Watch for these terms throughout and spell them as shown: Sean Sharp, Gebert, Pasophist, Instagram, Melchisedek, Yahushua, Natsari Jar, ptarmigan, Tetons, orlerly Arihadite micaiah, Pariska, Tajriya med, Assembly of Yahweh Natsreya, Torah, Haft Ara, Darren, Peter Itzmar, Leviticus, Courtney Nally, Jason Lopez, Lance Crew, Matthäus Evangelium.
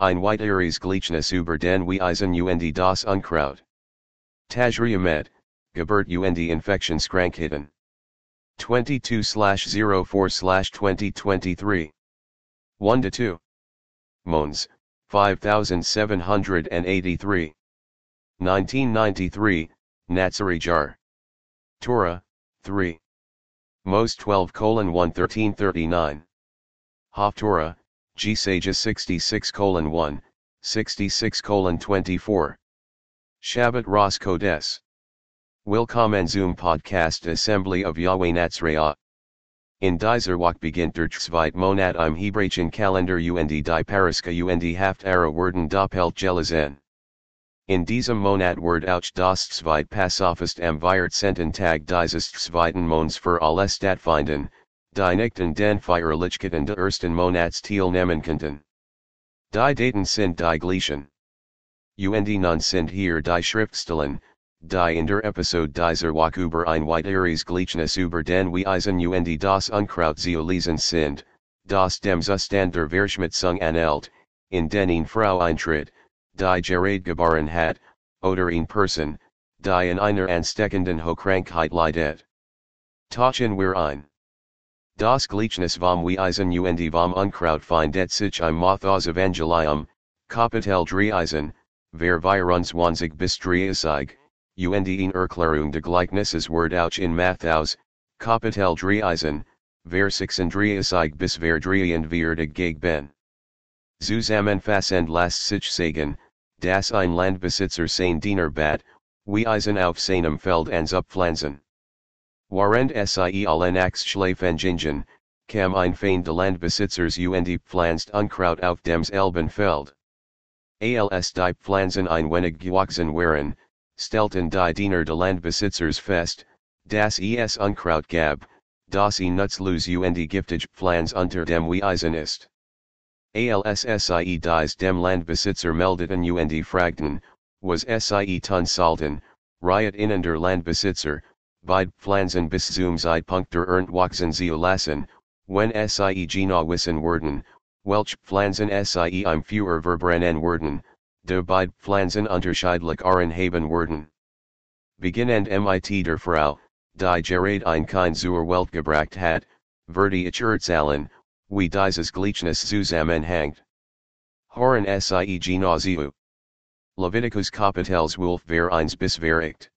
ein weiteres Gleichnis über den Weisen und das Unkraut. Tajriya med, Gebert und Infektionskrankheiten. 22/04/2023. 1-2. Mons, 5783. 1993, Natsari Jar. Torah, 3. Mos 12:1-1339. Haft Ara, G. Sages 66:1, 66:24. Shabbat Ros Kodes. Willkommen zum Podcast Assembly of Yahweh Natsreya. In dieser Woche beginnt der zweite Monat im Hebräischen Kalender und die Pariska und Haft Ara werden doppelt gelesen. In diesem Monat wird auch das zweite Pasophist am Viertzehnten Tag dieses zweiten Monats für alle stattfinden, die nicht in den Feierlichkeiten des ersten Monats teilnehmen konnten. Die Daten sind die gleichen. Und nun sind hier die Schriftstellen, die in der Episode dieser Woche über ein weiteres Gleichnis über den Weisen und das Unkraut zu lesen sind, das dem Zustand der Verschmutzung ähnelt, in den eine Frau eintritt, die Gerät geboren hat, oder eine Person, die in einer ansteckenden Krankheit leidet. Tachen wir ein. Das Gleichnis vom Weisen und vom Unkraut findet sich im Matthäus Evangelium, Kapitel 13, Vers 24 bis 30. Und in Erklärung der Gleichnisses wird auch in Matthäus, Kapitel 13, Vers 36 bis Vers 43 gegeben. Zusammenfassend lasst sich sagen, dass ein Landbesitzer sein Diener bat, Weisen auf seinem Feld anzupflanzen. Während sie allen Axtschläfen gingen, kam ein Feind de Landbesitzers und pflanzt Unkraut auf dem selben Feld. Als die Pflanzen ein wenig gewachsen waren, stellten die Diener de Landbesitzers fest, dass es Unkraut gab, das nutzlos und giftig Pflanz unter dem Weisen ist. Als sie dies dem Landbesitzer meldeten und fragten, was sie tun sollten, riet ihnen der Landbesitzer, beide Pflanzen bis zum Zeitpunkt der Ernte wachsen zu lassen, wenn sie genau wissen würden, welche Pflanzen sie im Feuer verbrennen würden, die beide Pflanzen unterschiedlich Arten haben würden. Beginnend mit der Frau, die Gerät ein Kind zur Welt gebracht hat, werde ich erzählen, wie dieses Gleichnis zusammenhängt. Hören sie genau zu. Leviticus Kapitel 12 Vers 1 bis Vers 8.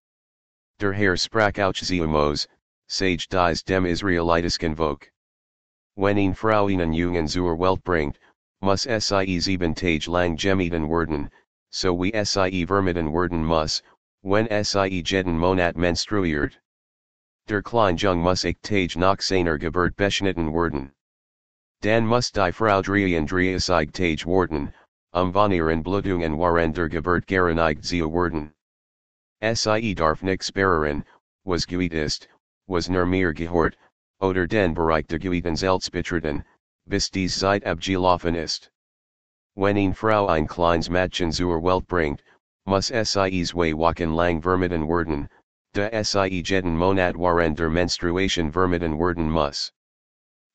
Der Herr sprach auch zu Mose, sage dies dem Israelitischen Volk. Wenn ein Frau einen Jungen zur Welt bringt, muss sie 7 Tage lang gemieden werden, so wie sie vermieden werden muss, wenn sie jeden Monat menstruiert. Der kleine Jung muss 8 Tage nach seiner Geburt beschnitten werden. Dann muss die Frau 33 Tage werden, von ihren Blutungen während der Geburt gereinigt zu werden. Sie darf nicht sperren, was gut ist, was nur mehr gehört, oder den Bereich der guten Selbstbetreten, bis dies Zeit abgelaufen ist. Wenn eine Frau ein kleines Mädchen zur Welt bringt, muss sie 2 Wochen lang vermieden werden, da sie jeden Monat während der Menstruation vermieden werden muss.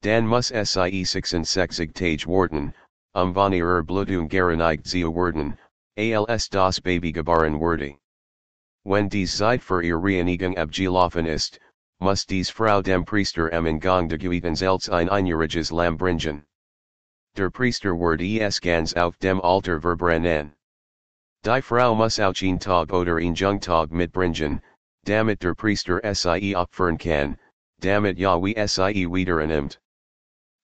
Dann muss sie 66 Tage werden, von ihrer Blutung gereinigt zu werden, als das Baby geboren wurde. Wenn dies Zeit für ihr Reinigung abgelaufen ist, muss dies Frau dem Priester am Eingang der guten Zelts ein einjähriges Lamm bringen. Der Priester wird es ganz auf dem Alter verbrennen. Die Frau muss auch ein Tag oder ein Jungtag mitbringen, damit der Priester sie opfern kann, damit Yahweh sie wiederernimmt.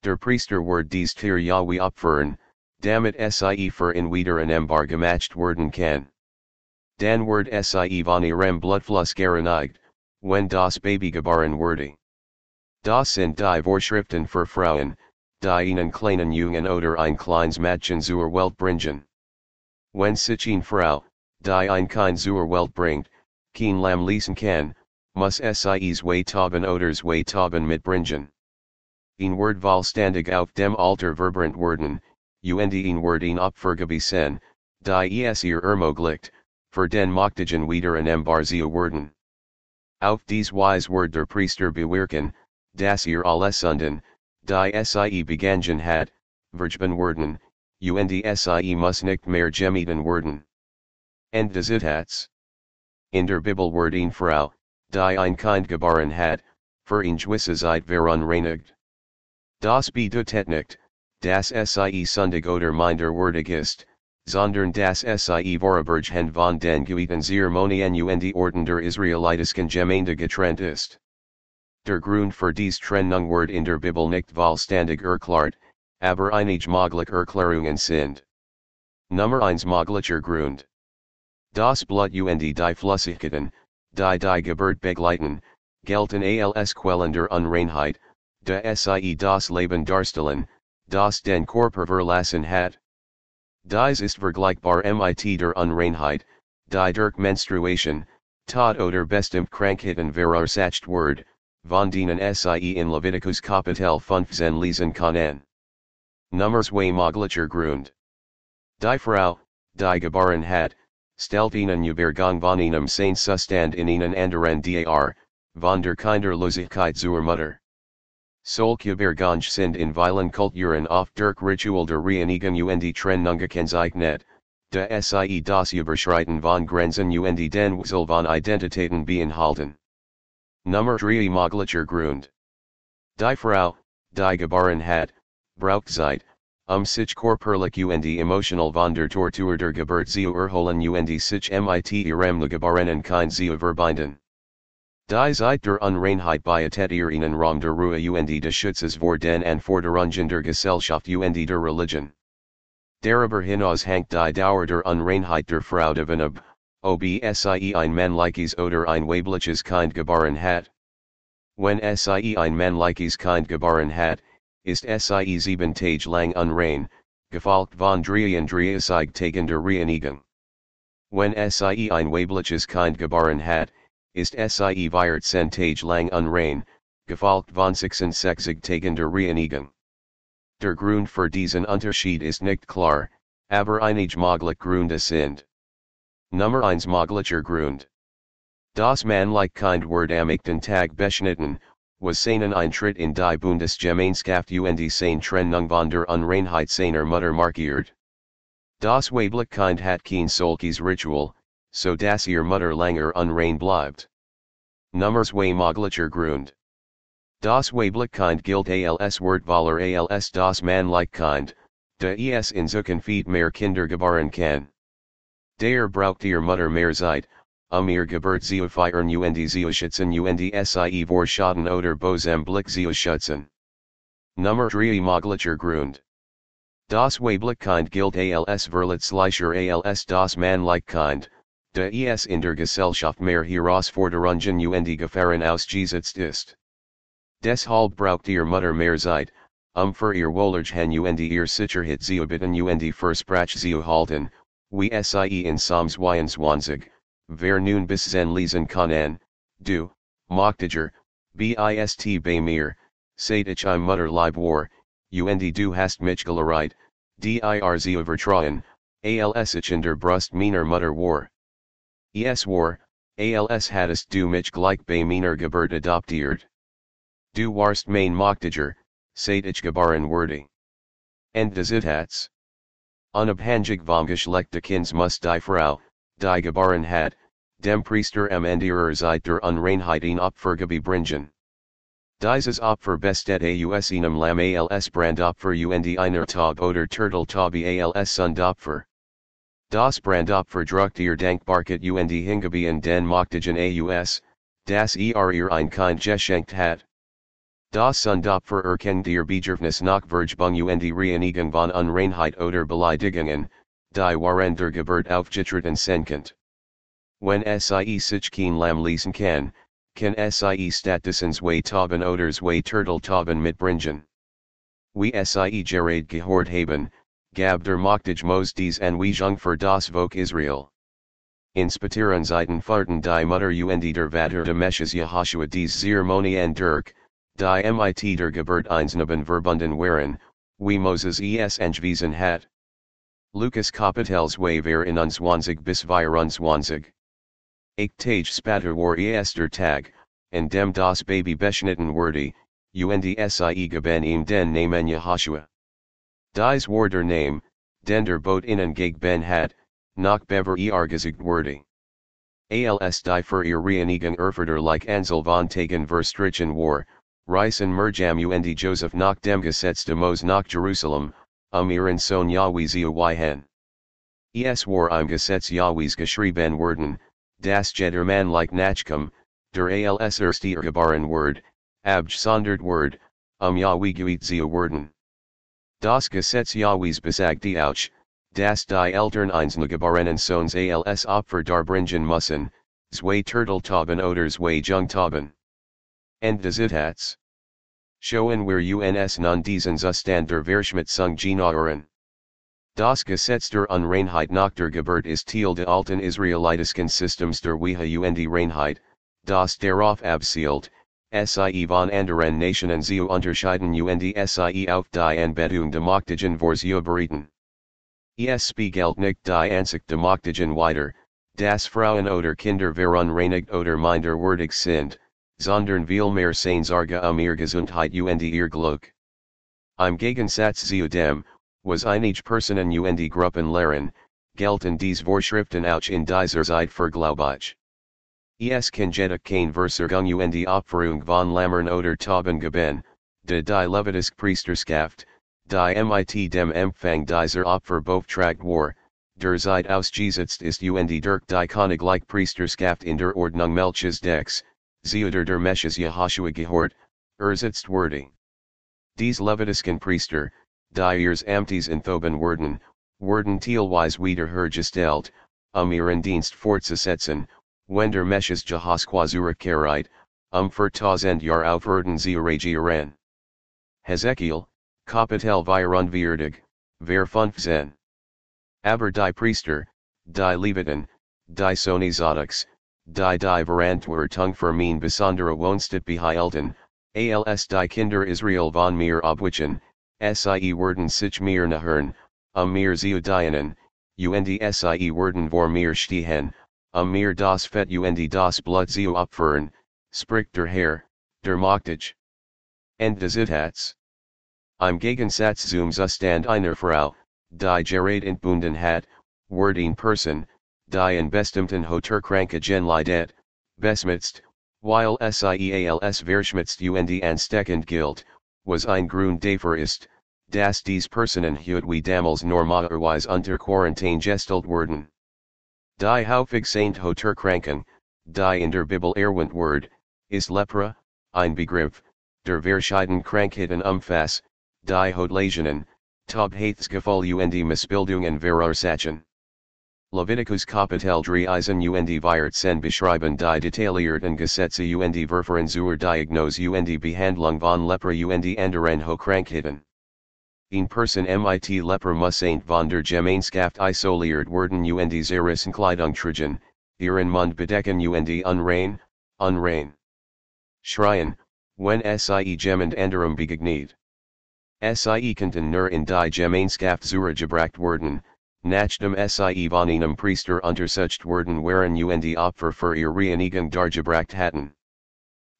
Der Priester wird dies Tier Yahweh opfern, damit sie für ihn wiederernehmbar gemacht werden kann. Dan word sie von ihrem Blutfluss gereinigt, wenn das Baby geboren wurde. Das sind die Vorschriften für Frauen, die einen kleinen Jungen oder ein kleines Mädchen zur Welt bringen. Wenn sich eine Frau, die ein Kind zur Welt bringt, kein Lamm ließen kann, muss sie 2 Tauben oder 2 Tauben mitbringen. Ein Word vollständig auf dem Alter verbrannt werden, und ein Word in Opfergebissen, die es ihr ermöglicht, für den Moktigen wiederernehmbar zu werden. Auf dies Weise wird der Priester bewirken, dass ihr alle Sünden, die sie begangen hat, vergeben werden, undsie muss nicht mehr gemieden werden. End des Itats. In der Bibel wird eine Frau, die ein Kind geboren hat, für ein gewisses Zeit verunreinigt. Das bedeutet nicht, das sie sündig oder minderwertig ist, sondern das sie vorübergehend von den Guten Zeremonien und Orten der israelitischen Gemeinde getrennt ist. Der Grund für diese Trennung wird in der Bibel nicht vollständig erklärt, aber einige mögliche Erklärungen sind. Nummer 1 Möglicher Grund. Das Blut und die Flüssigkeiten, die die Geburt begleiten, gelten als Quellen der Unreinheit, da sie das Leben darstellen, das den Körper verlassen hat. Dies ist vergleichbar mit der Unreinheit, die durch Menstruation, Tod oder bestimmt Krankheiten verursacht wird, von denen sie in Leviticus Kapitel 15 lesen können. Nummer 2 Möglicher Grund. Die Frau, die geboren hat, stellt einen Übergang von einem Seinzustand in einen anderen dar, von der Kinderlosigkeit zur Mutter. Solche Übergänge sind in vielen Kulturen oft durch Ritual der Reinigung und Trennung gekennzeichnet, da sie das Überschreiten von Grenzen und den Wechsel von Identitäten beinhalten. Nummer 3 Möglicher Grund. Die Frau, die geboren hat, braucht Zeit, sich körperlich und emotional von der Tortur der Geburt zu erholen und sich mit ihrem Geborenen Kind zu verbinden. Die Zeit der Unreinheit bietet ihnen Raum der Ruhe und des Schutzes vor den Anforderungen der Gesellschaft und der Religion. Darüber hinaus hängt die Dauer der Unreinheit der Frau davon ab, ob sie ein männliches oder ein weibliches Kind geboren hat. Wenn sie ein männliches Kind geboren hat, ist sie 7 Tage lang unrein, gefolgt von 33 Tagen der Reinigung. Wenn sie ein weibliches Kind geboren hat, ist sie 14 Tage lang unrein, gefolgt von 66 Tagen der Reinigung. Der Grund für diesen Unterschied ist nicht klar, aber einige mögliche Gründe sind. Nummer 1 Möglicher Grund. Das männliche Kind wird am 8. Tag beschnitten, was seinen Eintritt in die Bundesgemeinschaft und seine Trennung von der Unreinheit seiner Mutter markiert. Das weibliche Kind hat kein solches Ritual, so dass ihr Mutter länger unrein bleibt. Nummer 2 Möglicher Grund. Das weibliche Kind gilt als wertvoller als das männliche Kind, da es in Zukunft mehr Kinder gebaren kann. Daher braucht ihr Mutter mehr Zeit, ihr Geburt zu feiern und zu schützen und sie vor Schaden oder bosem Blick zu schützen. Nummer 3 Möglicher Grund. Das weibliche Kind gilt als verletzlicher als das männliche Kind, da es in der Gesellschaft mehr Herausforderungen und Gefahren ausgesetzt ist. Deshalb braucht ihr Mutter mehr Zeit, für ihr Wohlergehen und ihr Sicherheit zu bitten und versprechen zu halten. Wie sie in Psalm 22, Vers 9 bis 10 lesen können, du, Moktiger, bist bei mir, seid ich im Mutterleib war, und du hast mich gelehrt, dir zu vertrauen, als ich in der Brust meiner Mutter war. Es war, als hattest du mich gleich bei meiner Geburt adoptiert. Du warst mein Moktiger, seid ich geboren wurde. End des Itats. Unabhängig vom Geschlecht des Kindes muss die Frau, die geboren hat, dem Priester am Ende ihrer Zeit der Unreinheit ein Opfer bringen. Dieses Opfer besteht aus einem Lamm als Brandopfer und einer Taube oder Turteltaube als Sündopfer. Das Brandopfer drückt ihr Dankbarkeit und Hingabe in den Moktigen aus, das ihr ein Kind geschenkt hat. Das Sündopfer erkennt ihr Bedürfnis nach Vergebung und Reinigung von Unreinheit oder Beleidigungen, die waren der Geburt aufgetreten sind. Wenn sie sich kein Lamm leasen kann sie stattdessen zwei Tauben oder zwei Turteltauben mitbringen. Wie sie gerät gehört haben, gab der Moktig Moses an Weisung für das Volk Israel. In späteren Zeiten fanden die Mutter und der Vater des Yahushua diese Zeremonien durch, die mit der Geburt einsneben verbunden waren, wie Moses es angewiesen hat. Lukas Kapitel 2 Vers 21 bis 24. 8 Tage später war es der Tag, an dem das Baby beschnitten wurde, und sie gaben ihm den Namen Yahushua. Dies war der Name, dender boot in en gig ben hat, nok bever e argezigt wordy. Als die vereenigen erfurter like Ansel von Tegen verstrichen war, Risen merjamu endi Joseph nok dem gesetz de Mos nok Jerusalem, ihren Sohn Yahweh's Yhen. Es war im Gesetz Yahweh's geschrieben worden, das jeder man like Nachkum, der als erste gebaren word, abgesondert word, Yahweh gewit sie worden. Das Gesetz Yahweh's besagt die Ouch, das die Eltern einzelne gebarenen Sohns als Opfer darbringen müssen, zwei Turtel Tauben oder zwei Jung Tauben. And des Itats. Schoen wir uns nun diesen Zustand der Verschmitt sung genaueren. Das Gesetz der Unreinheit nach der Gebert ist Teil der alten Israelitischen Systems der Wehe Reinheit, das darauf abzielt, sie von anderen Nationen zu unterscheiden und sie auf die Anbetung der Machtigen vors überreden. Es spiegelt nicht die Ansicht der Machtigen wider, das Frauen oder Kinder verunreinigt oder minderwertig sind, sondern viel mehr Sehnsorge ihre Gesundheit und ihr Glück. Im Gegensatz zu dem, was in each Personen und Gruppen lehren, gelten dies Vorschriften auch in dieser Zeit für Glaubach. Es conjetic kein Versorgung und Opferung von Lammern oder Tauben geben, de die Levitisk Priesterschaft, die mit dem Empfang dieser Opfer beauftragt war, der Zeit ausgesetzt ist und durch die Königliche Priesterschaft in der Ordnung Melchisedeks, Zeodor der Meshes Yahushua gehort, ersetzt wordy. Dies Levitisken Priester, die ihres Amtes in Thoben werden teilweise wieder hergestellt, ihren Dienst fortzusetzen, wenn der Meshes Jehoshua zurückkehrt, vertausend Jahr auf Erden sie regieren. Hezekiel, Kapitel 44, Vers 15. Aber die Priester, die Leviten, die Soni Zodix, die Verantwortung für mein besondere Wohnstadt behielten, als die Kinder Israel von mir obwichen, sie werden sich mir nachhören, mir zu dienen, und sie werden vor mir stehen, mir das Fett und das Blut zu opfern, spricht der Herr, der Machtige. End des Itats. Im Gegensatz zum Zustand einer Frau, die gerät entbunden hat, wird in Person, die in bestimten hoter Krankheiten leidet, besmitzt, while sie als verschmitzt und ansteckend gilt, was ein Grund dafür ist, dass dies Personen hüt wie damals normalerweise unter Quarantäne gestellt werden. Die Haufig Saint hoter Kranken, die in der Bibel erwähnt word, ist Lepra, ein Begriff, der verscheiden Krankheiten umfass, die hot Lesionen, Taubheitsgefühl und Missbildungen verursachen. Leviticus Kapitel 13 und Weihärtsen beschreiben die detaillierten Gesetze und Verfahren zur Diagnose und Behandlung von Lepra und anderen Hochkrankheiten. In Person mit Lepra muss ein von der Gemeinschaft isoliert werden und zerrissen Kleidung tragen, ihren Mund bedecken und unrein. Schreien, wenn sie jemand anderem begegnet. Sie könnten nur in die Gemeinschaft zurückgebracht werden, Nachdem sie von einem Priester untersucht worden waren und Opfer für ihre Reinigung dargebracht hatten.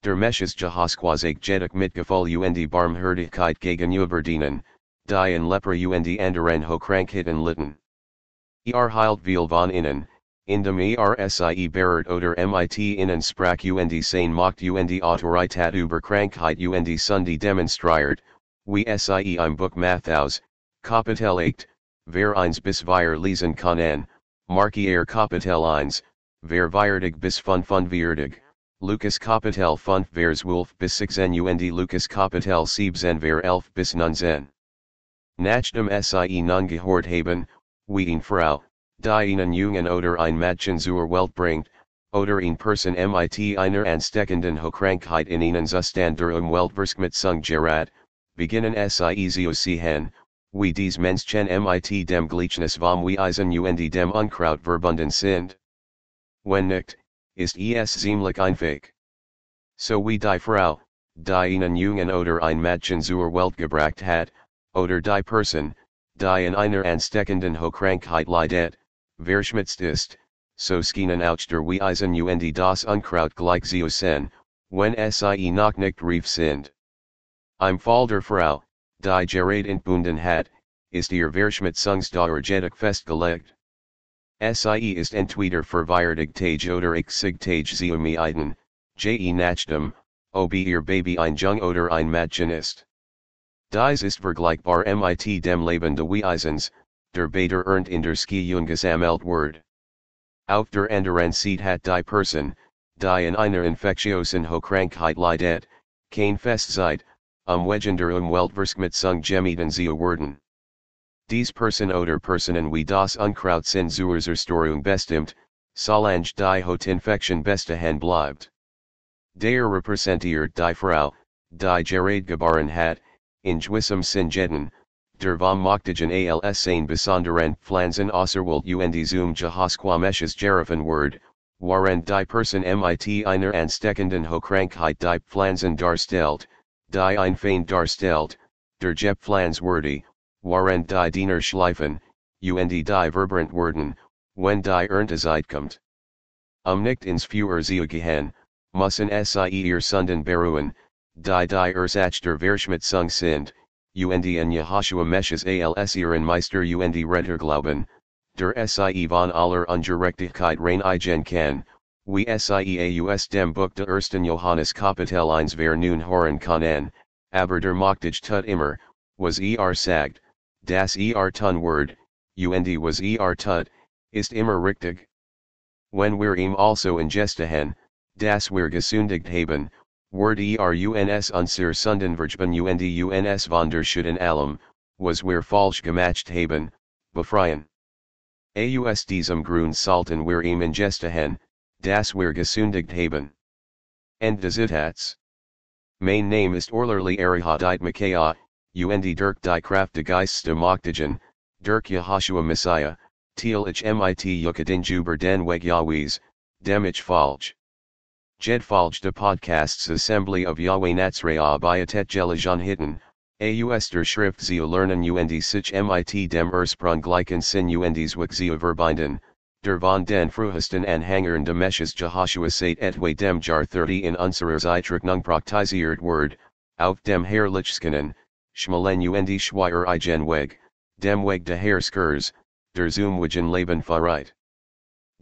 Der Meshes Jehoshua zeigt Mitgefühl und Barmherzigkeit gegenüber denen, die in Lepra und anderen Hochkrankheiten litten. Heilt viel von ihnen, indem sie berät oder mit ihnen sprach und sein macht und Autorität über Krankheit und Sünde demonstriert, wie sie im Buch Matthäus, Kapitel 8, Ver 1 bis lesen können, Markier Kapitel 1, Ver 40 bis 45, Lukas Kapitel 5 Vers 12 bis 16 und Lukas Kapitel 17 Ver 11 bis 19. Nachdem sie nun gehört haben, wie eine Frau, die einen Jungen oder ein Mädchen zur Welt bringt, oder in Person mit einer ansteckenden Hochkrankheit in ihnen Zustand der Umweltverschmutzung gerät, beginnen sie zu sehen, wie dies Menschen mit dem Gleichnis vom Weisen und dem Unkraut verbunden sind. Wenn nicht, ist es ziemlich einfach. So wie die Frau, die einen Jungen oder ein Mädchen zur Welt gebracht hat, oder die Person, die in einer ansteckenden Hochkrankheit leidet, verschmitzt ist, so skeinen auch der Weisen und das Unkraut gleich zu sehen, wenn sie noch nicht reif sind. Im Fall der Frau, die gerät entbunden hat, ist ihr Verschmutzungsdauerjetig festgelegt. Sie ist entweder verweiratagtage oder exigtage zum einen, je nachdem, ob ihr Baby ein Jung oder ein Mädchen ist. Dies ist vergleichbar mit dem Leben des Weisens, der Bader earned in der Skijungesammelt Word. Auf der anderen Seite hat die Person, die in einer infektiösen Krankheit leidet, kein Festzeit, welchen der Weltverschmutzung gemieden zu werden. Dies Person oder Personen wie das Unkraut sind zur Zerstörung bestimmt, solange die Hautinfektion bestehen bleibt. Der repräsentiert die Frau, die Gerät geboren hat, in gewissem Sinn jeden, der vom Möglichen als sein besonderen Pflanzen auserwählt und zum Jehoshua-Mesches gerufen wird, während die Person mit einer ansteckenden Krankheit die Pflanzen darstellt, die ein Feind darstellt, der Gepflanzwürdig, während die Diener schleifen, und die vibrant werden, wenn die Erntezeit kommt. Nicht ins Feuer zu gehen, müssen sie ihr Sünden bereuen, die Ursache der Verschmutzung sind, und in Yahushua Meshes als ihren Meister und Retter glauben, der sie von aller Ungerechtigkeit reinigen kann, wie sie aus dem Buch des 1. Johannes Kapitel 1 Vers 9 hören können, aber der Mögliche tut immer, was sagt, das tun wird, und was tut, ist immer richtig. Wenn wir ihm also ingestehen, das wir gesündigt haben, Word uns unser Sünden vergeben und uns von der Schuld allem, was wir falsch gemacht haben, befreien. Aus diesem Grund sollten wir ihm ingestehen, das wir gesündigt haben. End des Zitats. Mein Name ist orlerly Arihadite micaiah, und durch die Kraft des Geistes des Möglichen, durch Yahushua Messiah, teilch mit Yukadin über den Weg Yahwehs, dem ich falsch. Jed Falj de Podcasts Assembly of Yahweh Natsreya by Atet Jelajan Hitten, Aus der Schrift zu lernen und sich mit dem Ursprung gleichen Sinn und Zweck zu verbinden, der von den frühesten Anhängern des Mesches Jehoshua seit etwa dem Jahr 30 in unserer Zeitrechnung praktiziert wird, auf dem herrlichsten, schmalen und schwierigen Weg, dem Weg des Herrskers, der zum wagen Leben führt.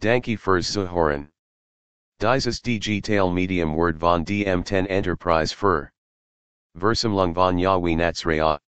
Danke fürs Zuhören. Dieses Digital Medium Word von DM10 Enterprise für Versammlung von Yahweh Natsreya.